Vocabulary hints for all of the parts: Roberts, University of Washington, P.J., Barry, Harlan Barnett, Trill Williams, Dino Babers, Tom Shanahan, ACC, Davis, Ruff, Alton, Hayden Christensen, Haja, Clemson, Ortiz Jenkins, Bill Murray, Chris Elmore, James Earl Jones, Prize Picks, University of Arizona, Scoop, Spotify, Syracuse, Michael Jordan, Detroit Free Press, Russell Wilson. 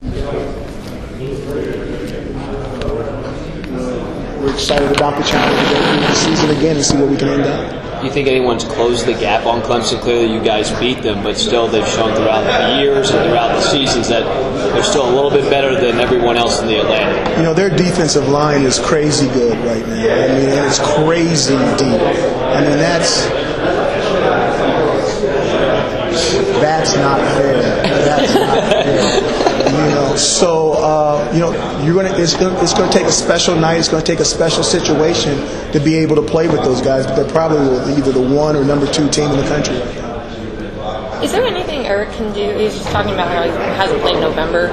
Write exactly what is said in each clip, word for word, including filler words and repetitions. We're excited about the challenge to go through the season again and see where we can end up. Do you think anyone's closed the gap on Clemson? Clearly you guys beat them, but still they've shown throughout the years and throughout the seasons that they're still a little bit better than everyone else in the Atlantic. You know, their defensive line is crazy good right now. I mean, it's crazy deep. I mean, that's... That's not fair. That's not fair. You know, so uh, you know, you're gonna. It's gonna. It's gonna take a special night. It's gonna take a special situation to be able to play with those guys. But they're probably either the one or number two team in the country. Is there anything Eric can do? He's just talking about how he hasn't played in November.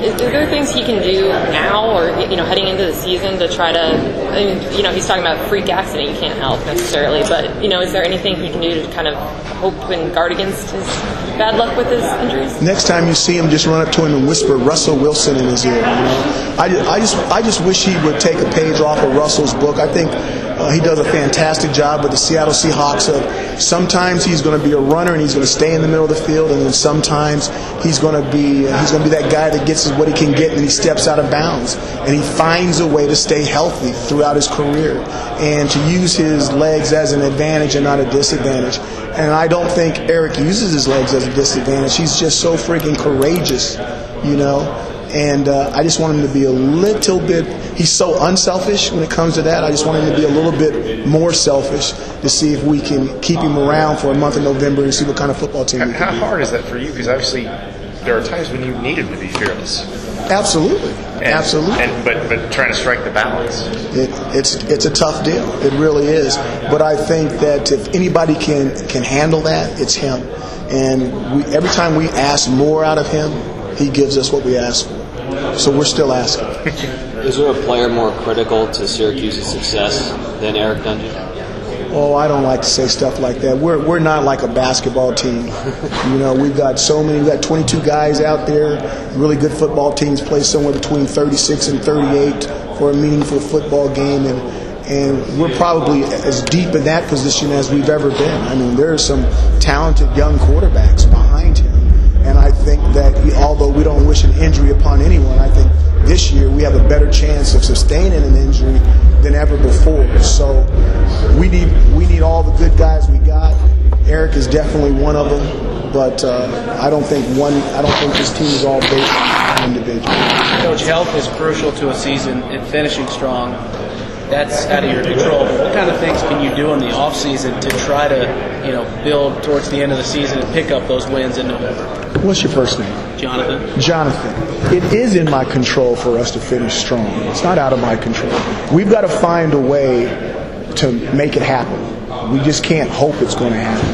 Is, is there things he can do now, or you know, heading into the season to try to? I mean, you know, he's talking about freak accident. You can't help necessarily, but you know, is there anything he can do to kind of hope and guard against his bad luck with his injuries? Next time you see him, just run up to him and whisper Russell Wilson in his ear. You know, I, I just, I just wish he would take a page off of Russell's book. I think uh, he does a fantastic job with the Seattle Seahawks. Of sometimes he's going to be a runner and he's going to stay in the middle of the field, and then sometimes he's going to be, uh, he's going to be that guy that gets what he can get, and he steps out of bounds, and he finds a way to stay healthy throughout his career and to use his legs as an advantage and not a disadvantage. And I don't think Eric uses his legs as a disadvantage. He's just so freaking courageous, you know, and uh, I just want him to be a little bit, he's so unselfish when it comes to that. I just want him to be a little bit more selfish to see if we can keep him around for a month in November and see what kind of football team we can be. How hard is that for you? Because obviously there are times when you need him to be fearless. Absolutely, and, absolutely. And, but but trying to strike the balance. It, it's it's a tough deal. It really is. But I think that if anybody can can handle that, it's him. And we, every time we ask more out of him, he gives us what we ask for. So we're still asking. Is there a player more critical to Syracuse's success than Eric Dungey? Oh, I don't like to say stuff like that. We're we're not like a basketball team. You know, we've got so many. We've got twenty-two guys out there. Really good football teams play somewhere between thirty-six and thirty-eight for a meaningful football game, and and we're probably as deep in that position as we've ever been. I mean, there are some talented young quarterbacks behind him, and I think that we, although we don't wish an injury upon anyone, I think this year we have a better chance of sustaining an injury than ever before. So we need we need all the good guys we got. Eric is definitely one of them, but uh, I don't think one. I don't think this team is all based on individuals. Coach, health is crucial to a season and finishing strong. That's out of your control. But what kind of things can you do in the off season to try to, you know, build towards the end of the season and pick up those wins in November? What's your first name? Jonathan. Jonathan. It is in my control for us to finish strong. It's not out of my control. We've got to find a way to make it happen. We just can't hope it's going to happen,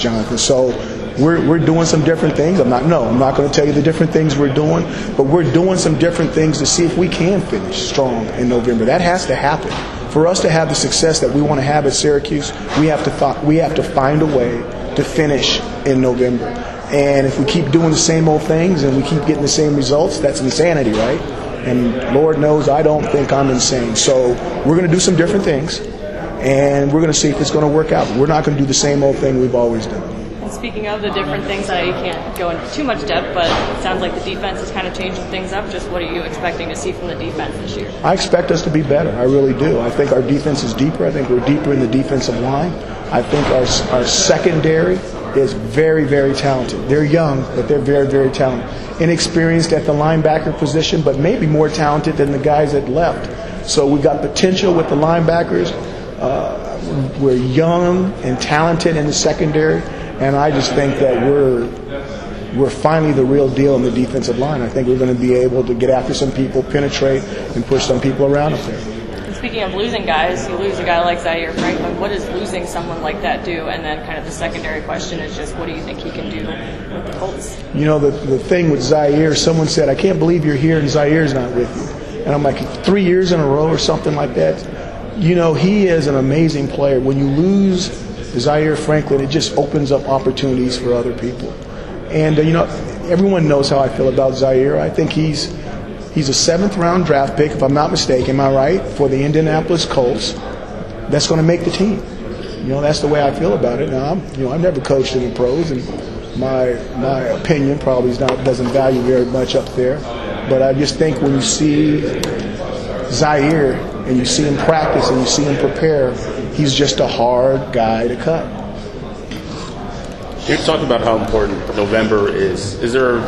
Jonathan. So we're we're doing some different things. I'm not no, I'm not going to tell you the different things we're doing, but we're doing some different things to see if we can finish strong in November. That has to happen. For us to have the success that we want to have at Syracuse, we have to th- we have to find a way to finish in November. And if we keep doing the same old things and we keep getting the same results, that's insanity, right? And Lord knows I don't think I'm insane. So we're going to do some different things, and we're going to see if it's going to work out. We're not going to do the same old thing we've always done. And speaking of the different things, I can't go into too much depth, but it sounds like the defense is kind of changing things up. Just what are you expecting to see from the defense this year? I expect us to be better. I really do. I think our defense is deeper. I think we're deeper in the defensive line. I think our our secondary is very, very talented. They're young, but they're very, very talented. Inexperienced at the linebacker position, but maybe more talented than the guys that left. So we've got potential with the linebackers. Uh, we're young and talented in the secondary, and I just think that we're we're finally the real deal in the defensive line. I think we're going to be able to get after some people, penetrate, and push some people around up there. Speaking of losing guys, you lose a guy like Zaire Franklin. What does losing someone like that do? And then kind of the secondary question is just, what do you think he can do with the Colts? You know, the, the thing with Zaire, someone said, I can't believe you're here and Zaire's not with you. And I'm like, three years in a row or something like that? You know, he is an amazing player. When you lose Zaire Franklin, it just opens up opportunities for other people. And, uh, you know, everyone knows how I feel about Zaire. I think he's... He's a seventh-round draft pick, if I'm not mistaken, am I right, for the Indianapolis Colts. That's going to make the team. You know, that's the way I feel about it. Now, I'm, you know, I've never coached in the pros, and my my opinion probably is not doesn't value very much up there. But I just think when you see Zaire and you see him practice and you see him prepare, he's just a hard guy to cut. You're talking about how important November is. Is there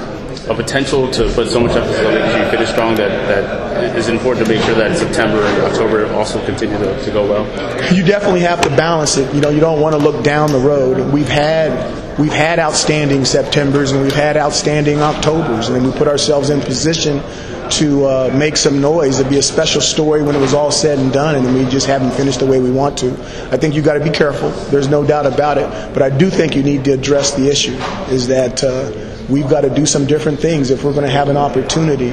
a potential to put so much emphasis on it you finish strong that, that it's important to make sure that September and October also continue to, to go well? You definitely have to balance it. You know, you don't want to look down the road. We've had we've had outstanding Septembers and we've had outstanding Octobers, and we put ourselves in position to uh, make some noise. It'd be a special story when it was all said and done, and we just haven't finished the way we want to. I think you got to be careful. There's no doubt about it, but I do think you need to address the issue. Is that uh, we've got to do some different things if we're going to have an opportunity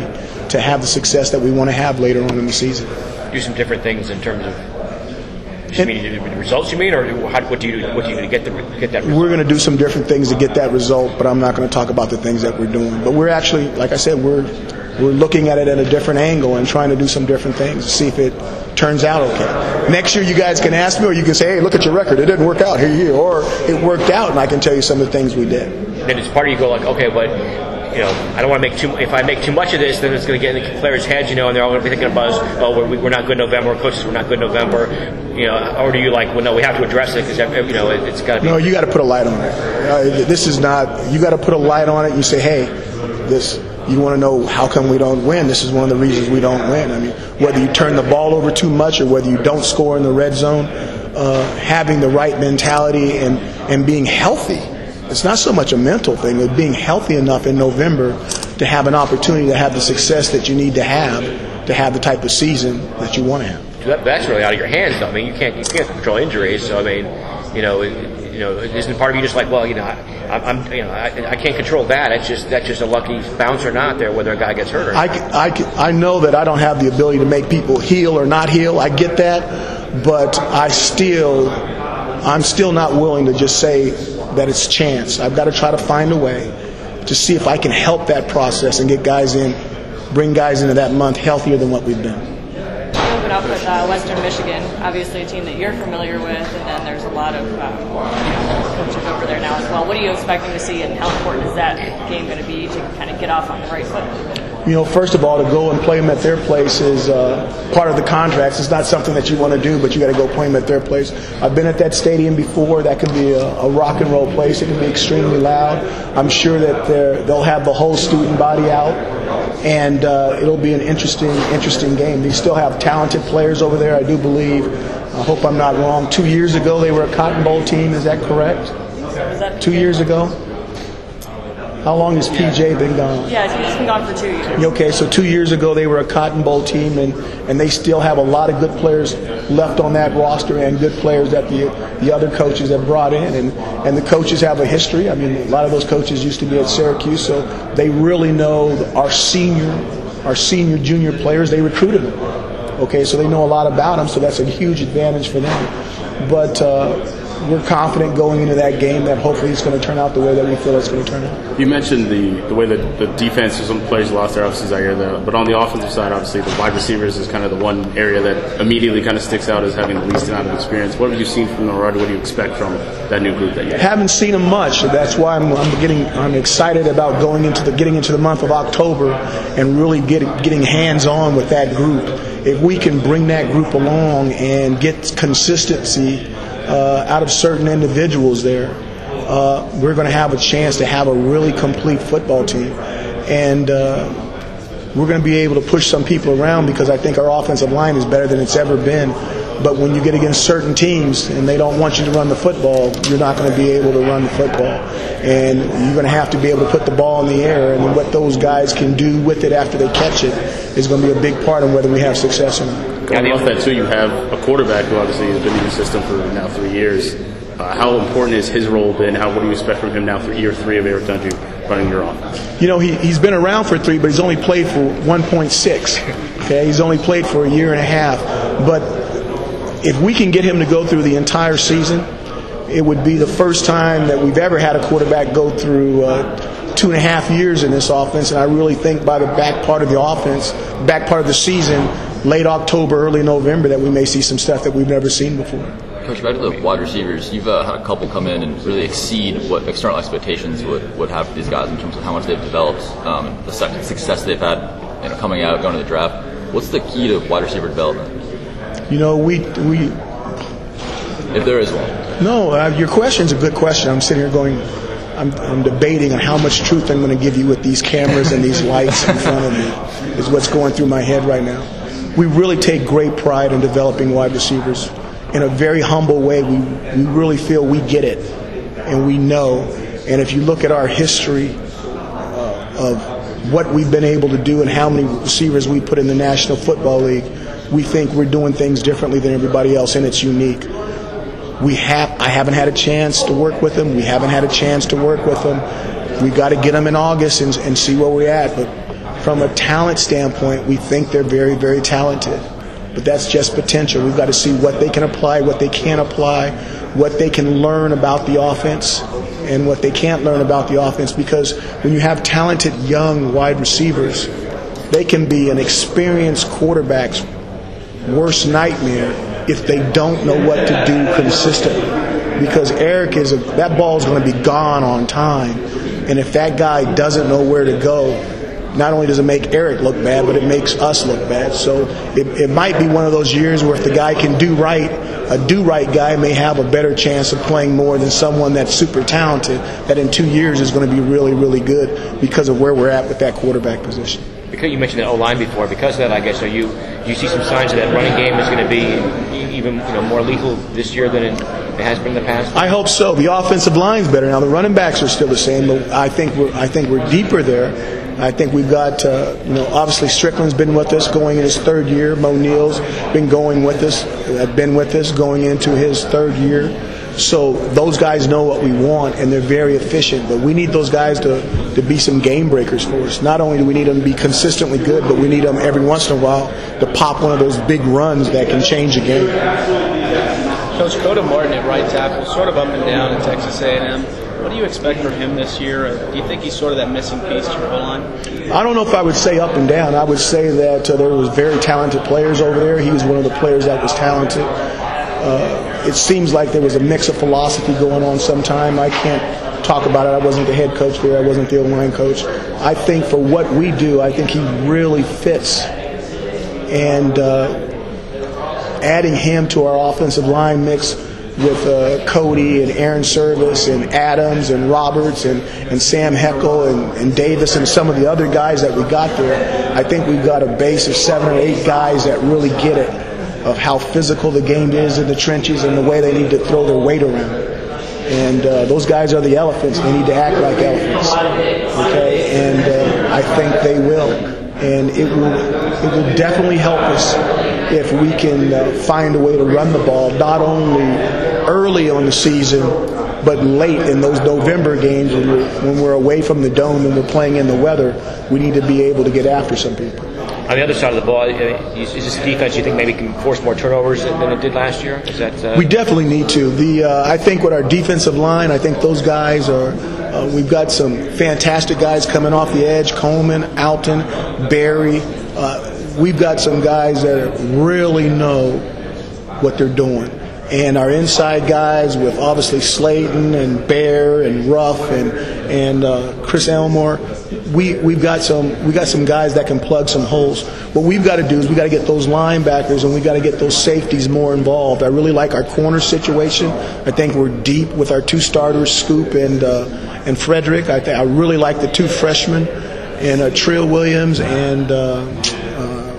to have the success that we want to have later on in the season. Do some different things in terms of. You mean the results? You mean, or how, what do you do? What do you do to get the get that result? We're going to do some different things to get that result, but I'm not going to talk about the things that we're doing. But we're actually, like I said, we're. We're looking at it at a different angle and trying to do some different things to see if it turns out okay. Next year you guys can ask me, or you can say, hey, look at your record. It didn't work out. Here you are. Or it worked out, and I can tell you some of the things we did. Then it's part of you go like, okay, but, you know, I don't want to make too – if I make too much of this, then it's going to get in the players' heads, you know, and they're all going to be thinking about us, oh, we're, we're not good in November. Coaches, we're not good in November. You know, or do you like, well, no, we have to address it because, you know, it, it's got to be – No, you got to put a light on it. Uh, this is not – you got to put a light on it and you say, hey, this – you want to know how come we don't win. This is one of the reasons we don't win. I mean, whether you turn the ball over too much or whether you don't score in the red zone, uh, having the right mentality and, and being healthy. It's not so much a mental thing, but being healthy enough in November to have an opportunity to have the success that you need to have to have the type of season that you want to have. That, that's really out of your hands, though. I mean, you can't, you can't control injuries. So, I mean, you know, it, You know, isn't part of you just like, well, you know, I, I'm, you know, I, I can't control that. It's just that's just a lucky bounce or not there, whether a guy gets hurt. Or not. I, I, I know that I don't have the ability to make people heal or not heal. I get that, but I still, I'm still not willing to just say that it's chance. I've got to try to find a way to see if I can help that process and get guys in, bring guys into that month healthier than what we've been. Up with uh, Western Michigan, obviously a team that you're familiar with, and then there's a lot of uh, coaches over there now as well. What are you expecting to see, and how important is that game going to be to kind of get off on the right foot? You know, first of all, to go and play them at their place is uh, part of the contracts. It's not something that you want to do, but you got to go play them at their place. I've been at that stadium before. That could be a, a rock and roll place. It can be extremely loud. I'm sure that they'll have the whole student body out. And uh, it'll be an interesting, interesting game. They still have talented players over there, I do believe. I hope I'm not wrong. Two years ago, they were a Cotton Bowl team. Is that correct? Is that two years ago? How long has P J been gone? Yeah, he's been gone for two years. Okay, so two years ago, they were a Cotton Bowl team, and, and they still have a lot of good players left on that roster and good players that the the other coaches have brought in. And, and the coaches have a history. I mean, a lot of those coaches used to be at Syracuse, so they really know our senior, our senior, junior players. They recruited them. Okay, so they know a lot about them, so that's a huge advantage for them. But uh, we're confident going into that game that hopefully it's going to turn out the way that we feel it's going to turn out. You mentioned the, the way that the defense is plays lost their offenses out here, but on the offensive side, obviously, the wide receivers is kind of the one area that immediately kind of sticks out as having the least amount of experience. What have you seen from the Norada? What do you expect from that new group that you have? Haven't seen them much. That's why I'm, I'm getting I'm excited about going into the getting into the month of October and really get, getting hands-on with that group. If we can bring that group along and get consistency Uh, out of certain individuals there, uh, we're going to have a chance to have a really complete football team. And uh, we're going to be able to push some people around because I think our offensive line is better than it's ever been. But when you get against certain teams and they don't want you to run the football, you're not going to be able to run the football. And you're going to have to be able to put the ball in the air. And what those guys can do with it after they catch it is going to be a big part of whether we have success or not. Going off that, too, you have a quarterback who obviously has been in the system for now three years. Uh, how important has his role been? How, what do you expect from him now for year three of Eric Dungey running your offense? You know, he, he's been around for three, but he's only played for one point six. Okay, he's only played for a year and a half. But if we can get him to go through the entire season, it would be the first time that we've ever had a quarterback go through uh, – two and a half years in this offense, and I really think by the back part of the offense, back part of the season, late October, early November, that we may see some stuff that we've never seen before. Coach, back to the wide receivers, you've uh, had a couple come in and really exceed what external expectations would, would have for these guys in terms of how much they've developed, um, the success they've had you know, coming out, going to the draft. What's the key to wide receiver development? You know, we... we if there is one. No, uh, your question's a good question. I'm sitting here going... I'm, I'm debating on how much truth I'm going to give you with these cameras and these lights in front of me is what's going through my head right now. We really take great pride in developing wide receivers. In a very humble way, we, we really feel we get it and we know. And if you look at our history uh, of what we've been able to do and how many receivers we put in the National Football League, we think we're doing things differently than everybody else, and it's unique. We have. I haven't had a chance to work with them. We haven't had a chance to work with them. We've got to get them in August and, and see where we're at. But from a talent standpoint, we think they're very, very talented. But that's just potential. We've got to see what they can apply, what they can't apply, what they can learn about the offense, and what they can't learn about the offense. Because when you have talented young wide receivers, they can be an experienced quarterback's worst nightmare if they don't know what to do consistently. Because Eric is, a, that ball's going to be gone on time. And if that guy doesn't know where to go, not only does it make Eric look bad, but it makes us look bad. So it, it might be one of those years where if the guy can do right, a do-right guy may have a better chance of playing more than someone that's super talented that in two years is going to be really, really good because of where we're at with that quarterback position. Because you mentioned that O-line before, because of that, I guess, are you you see some signs that that running game is going to be even you know, more lethal this year than it has been in the past? I hope so. The offensive line's better now. The running backs are still the same, but I think we're I think we're deeper there. I think we've got, uh, you know, obviously Strickland's been with us going in his third year. Mo Neal's been going with us, been with us going into his third year. So those guys know what we want, and they're very efficient. But we need those guys to, to be some game breakers for us. Not only do we need them to be consistently good, but we need them every once in a while to pop one of those big runs that can change a game. Coach, Coda Martin at right tackle, sort of up and down at Texas A and M. What do you expect from him this year? Do you think he's sort of that missing piece to your O-line? I don't know if I would say up and down. I would say that uh, there was very talented players over there. He was one of the players that was talented. Uh, it seems like there was a mix of philosophy going on sometime. I can't talk about it. I wasn't the head coach there. I wasn't the O-line coach. I think for what we do, I think he really fits. And uh, adding him to our offensive line mix with uh, Cody and Aaron Service and Adams and Roberts and, and Sam Heckel and, and Davis and some of the other guys that we got there, I think we've got a base of seven or eight guys that really get it, of how physical the game is in the trenches and the way they need to throw their weight around. And uh, those guys are the elephants. They need to act like elephants. Okay? And uh, I think they will. And it will, it will definitely help us if we can uh, find a way to run the ball, not only early on the season, but late in those November games when we're, when we're away from the dome and we're playing in the weather, we need to be able to get after some people. On the other side of the ball, is this defense you think maybe can force more turnovers than it did last year? Is that, uh... We definitely need to. The uh, I think with our defensive line, I think those guys are uh, – we've got some fantastic guys coming off the edge, Coleman, Alton, Barry. Uh, we've got some guys that really know what they're doing. And our inside guys with obviously Slayton and Bear and Ruff and and uh, Chris Elmore, we we've got some we got some guys that can plug some holes. What we've got to do is we got to get those linebackers and we got to get those safeties more involved. I really like our corner situation. I think we're deep with our two starters, Scoop and uh, and Frederick. I th- I really like the two freshmen and uh, Trill Williams and uh, uh,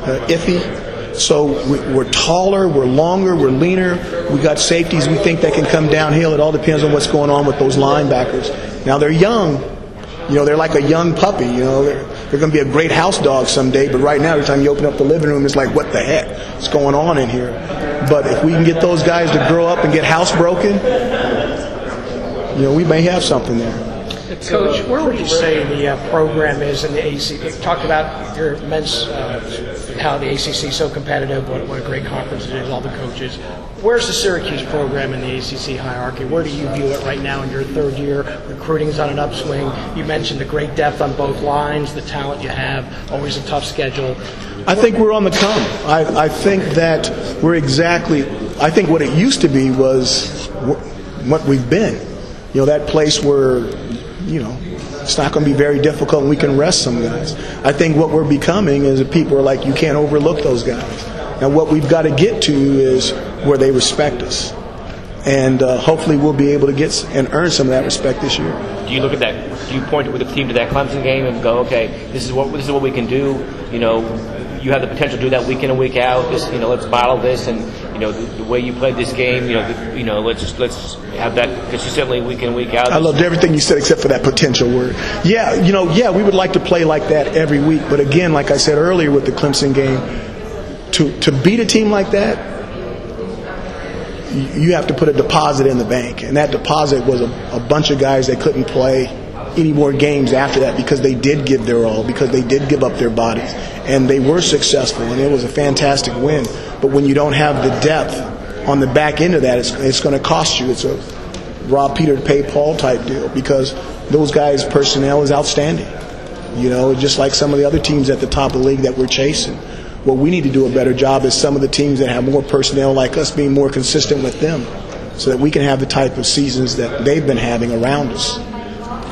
uh, Iffy. So we're taller, we're longer, we're leaner. We got safeties we think that can come downhill. It all depends on what's going on with those linebackers. Now they're young, you know, they're like a young puppy. You know, they're, they're going to be a great house dog someday. But right now, every time you open up the living room, it's like, what the heck is going on in here? But if we can get those guys to grow up and get housebroken, you know, we may have something there. Coach, where would you say the uh, program is in the A C C? You talked about your immense, uh, how the A C C is so competitive, what, what a great conference it is, all the coaches. Where's the Syracuse program in the A C C hierarchy? Where do you view it right now in your third year? Recruiting's on an upswing. You mentioned the great depth on both lines, the talent you have, always a tough schedule. I think we're on the come. I, I think that we're exactly, I think what it used to be was what we've been. You know, that place where, you know, it's not going to be very difficult and we can rest some guys. I think what we're becoming is that people are like, you can't overlook those guys. And what we've got to get to is where they respect us. And uh, hopefully we'll be able to get and earn some of that respect this year. Do you look at that, do you point with the team to that Clemson game and go, okay, this is what this is what we can do, you know, you have the potential to do that week in and week out, this, you know, let's bottle this and, you know, the, the way you played this game, you know, the, you know, let's let's have that consistently week in, week out. I loved everything you said except for that potential word. Yeah, you know, yeah, we would like to play like that every week, but again, like I said earlier with the Clemson game, to, to beat a team like that, you have to put a deposit in the bank. And that deposit was a, a bunch of guys that couldn't play any more games after that because they did give their all, because they did give up their bodies. And they were successful, and it was a fantastic win. But when you don't have the depth on the back end of that, it's, it's going to cost you. It's a rob Peter to pay Paul type deal because those guys' personnel is outstanding. You know, just like some of the other teams at the top of the league that we're chasing. What we need to do a better job is some of the teams that have more personnel like us being more consistent with them so that we can have the type of seasons that they've been having around us.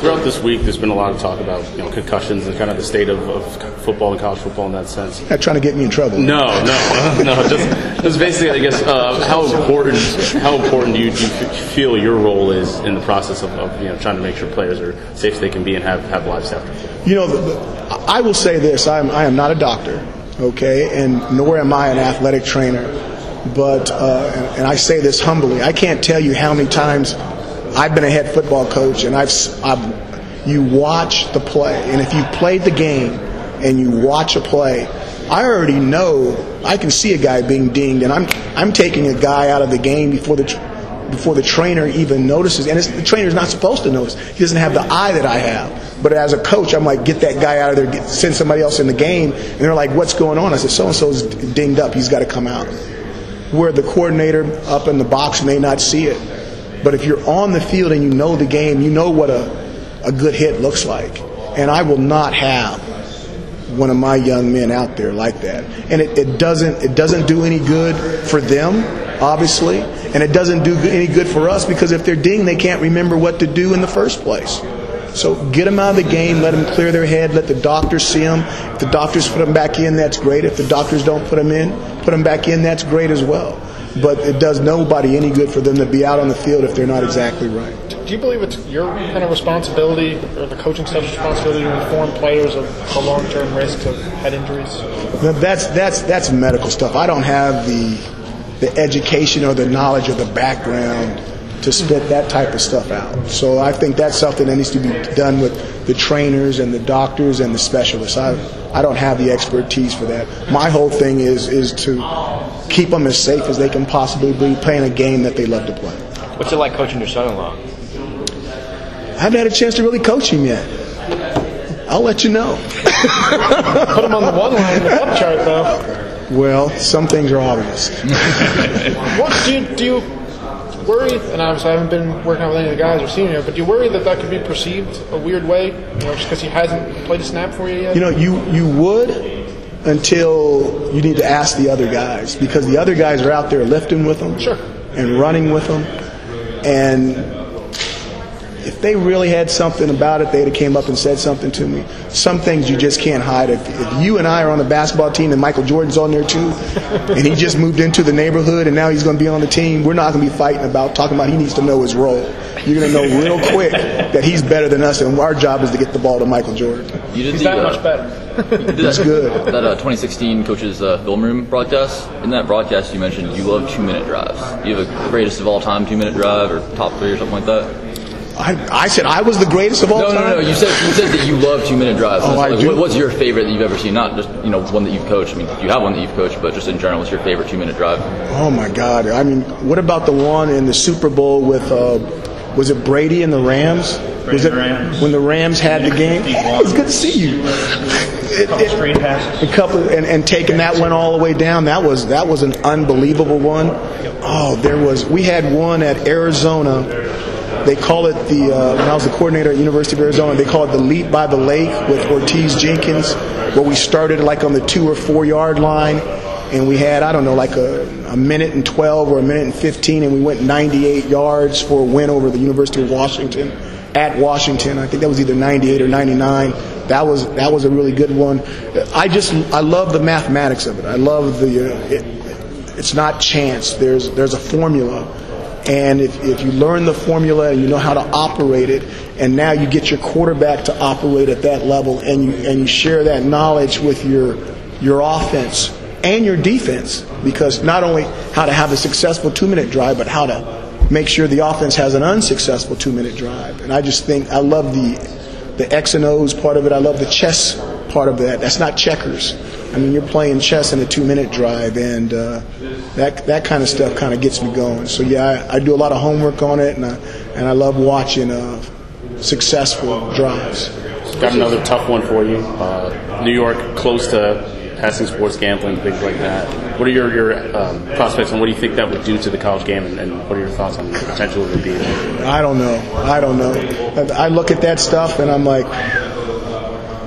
Throughout this week, there's been a lot of talk about, you know, concussions and kind of the state of, of football and college football in that sense. Not trying to get me in trouble. No, no, no. Just, just basically, I guess, uh, how important how important do you, do you feel your role is in the process of, of, you know, trying to make sure players are safe as they can be and have, have lives after? You know, the, the, I will say this. I am I am not a doctor. Okay, and nor am I an athletic trainer, but uh, and, and I say this humbly. I can't tell you how many times I've been a head football coach, and I've, I've you watch the play, and if you played the game and you watch a play, I already know I can see a guy being dinged, and I'm I'm taking a guy out of the game before the tr- before the trainer even notices, and it's, the trainer's not supposed to notice. He doesn't have the eye that I have. But as a coach, I'm like, get that guy out of there, get, send somebody else in the game. And they're like, what's going on? I said, so-and-so's dinged up. He's got to come out. Where the coordinator up in the box may not see it. But if you're on the field and you know the game, you know what a, a good hit looks like. And I will not have one of my young men out there like that. And it, it doesn't it doesn't do any good for them, obviously. And it doesn't do any good for us because if they're dinged, they can't remember what to do in the first place. So get them out of the game, let them clear their head, let the doctors see them. If the doctors put them back in, that's great. If the doctors don't put them in, put them back in, that's great as well. But it does nobody any good for them to be out on the field if they're not exactly right. Do you believe it's your kind of responsibility or the coaching staff's responsibility to inform players of the long-term risks of head injuries? Now that's that's that's medical stuff. I don't have the the education or the knowledge or the background to spit that type of stuff out. So I think that's something that needs to be done with the trainers and the doctors and the specialists. I I don't have the expertise for that. My whole thing is is to keep them as safe as they can possibly be playing a game that they love to play. What's it like coaching your son-in-law? I haven't had a chance to really coach him yet. I'll let you know. Put him on the one line in the up chart, though. Well, some things are obvious. What do you, do you worry, and obviously I haven't been working out with any of the guys or senior here, but do you worry that that could be perceived a weird way, you know, just because he hasn't played a snap for you yet? You know, you, you would until you need to ask the other guys, because the other guys are out there lifting with them sure. and running with them, and if they really had something about it, they'd have came up and said something to me. Some things you just can't hide. If, if you and I are on the basketball team and Michael Jordan's on there too, and he just moved into the neighborhood and now he's going to be on the team, we're not going to be fighting about talking about he needs to know his role. You're going to know real quick that he's better than us, and our job is to get the ball to Michael Jordan. You did he's the, not uh, much better. Did That's that, good. That uh, twenty sixteen coaches uh, film room broadcast, in that broadcast you mentioned you love two-minute drives. Do you have a greatest of all time two-minute drive or top three or something like that? I, I said I was the greatest of all no, time. No, no, no. You said you said that you love two-minute drives. Oh, like, I do. What, what's your favorite that you've ever seen? Not just you know one that you've coached. I mean, you have one that you've coached, but just in general, what's your favorite two-minute drive? Oh my God! I mean, what about the one in the Super Bowl with uh, was it Brady and the Rams? Brady was it Rams. When the Rams had the game? Oh, it's good to see you. It, it, a couple straight passes. A couple, and, and taking that one all the way down. That was that was an unbelievable one. Oh, there was. We had one at Arizona. They call it the, uh, when I was the coordinator at University of Arizona, they call it the Leap by the Lake with Ortiz Jenkins, where we started like on the two or four yard line, and we had, I don't know, like a, a minute and twelve or a minute and fifteen, and we went ninety-eight yards for a win over the University of Washington, at Washington. I think that was either ninety-eight or ninety-nine. That was that was a really good one. I just, I love the mathematics of it. I love the, uh, it, it's not chance. There's, there's a formula. And if, if you learn the formula and you know how to operate it, and now you get your quarterback to operate at that level, and you and you share that knowledge with your your offense and your defense, because not only how to have a successful two-minute drive, but how to make sure the offense has an unsuccessful two-minute drive. And I just think I love the the X and O's part of it. I love the chess part of that. That's not checkers. I mean, you're playing chess in a two-minute drive, and uh, that that kind of stuff kind of gets me going. So yeah, I, I do a lot of homework on it, and I and I love watching uh, successful drives. Got another tough one for you. Uh, New York, close to passing sports gambling, things like that. What are your your um, prospects, and what do you think that would do to the college game, and, and what are your thoughts on the potential of it being? I don't know. I don't know. I look at that stuff, and I'm like,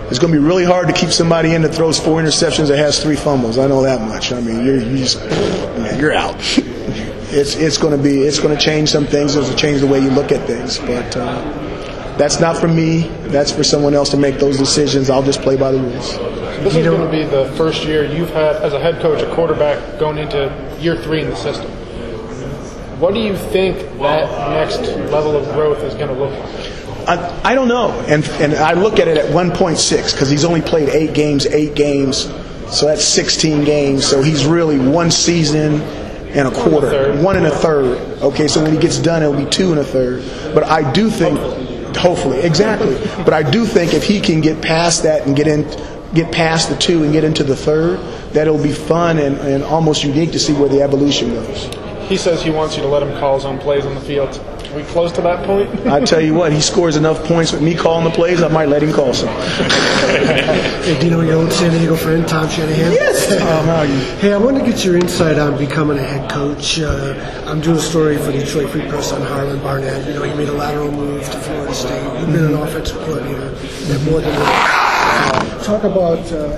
it's going to be really hard to keep somebody in that throws four interceptions that has three fumbles. I know that much. I mean, you're, you're, just, you're out. It's it's going to be it's going to change some things. It's going to change the way you look at things. But uh, that's not for me. That's for someone else to make those decisions. I'll just play by the rules. So this is going to be the first year you've had as a head coach, a quarterback going into year three in the system. What do you think that next level of growth is going to look like? I, I don't know, and and I look at it at one point six because he's only played eight games, eight games, so that's sixteen games. So he's really one season and a quarter, one and a third. Okay, so when he gets done, it'll be two and a third. But I do think, hopefully, exactly. But I do think if he can get past that and get in, get past the two and get into the third, that it'll be fun and, and almost unique to see where the evolution goes. He says he wants you to let him call his own plays on the field. Are we close to that point? I tell you what, he scores enough points with me calling the plays, I might let him call some. Hey, Dino, your old San Diego friend, Tom Shanahan. Yes. Um, how are you? Hey, I want to get your insight on becoming a head coach. Uh, I'm doing a story for the Detroit Free Press on Harlan Barnett. You know, he made a lateral move to Florida State. You've been an offensive coordinator that more than uh, talk about. Uh,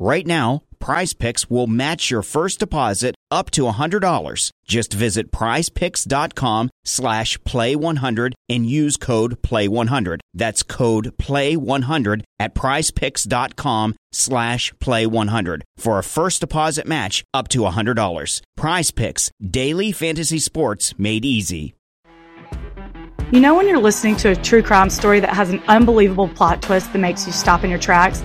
Right now, Prize Picks will match your first deposit up to one hundred dollars. Just visit prize picks dot com slash play one hundred and use code play one hundred. That's code play one hundred at prizepicks.com slash play one hundred for a first deposit match up to one hundred dollars. Prize Picks, daily fantasy sports made easy. You know when you're listening to a true crime story that has an unbelievable plot twist that makes you stop in your tracks?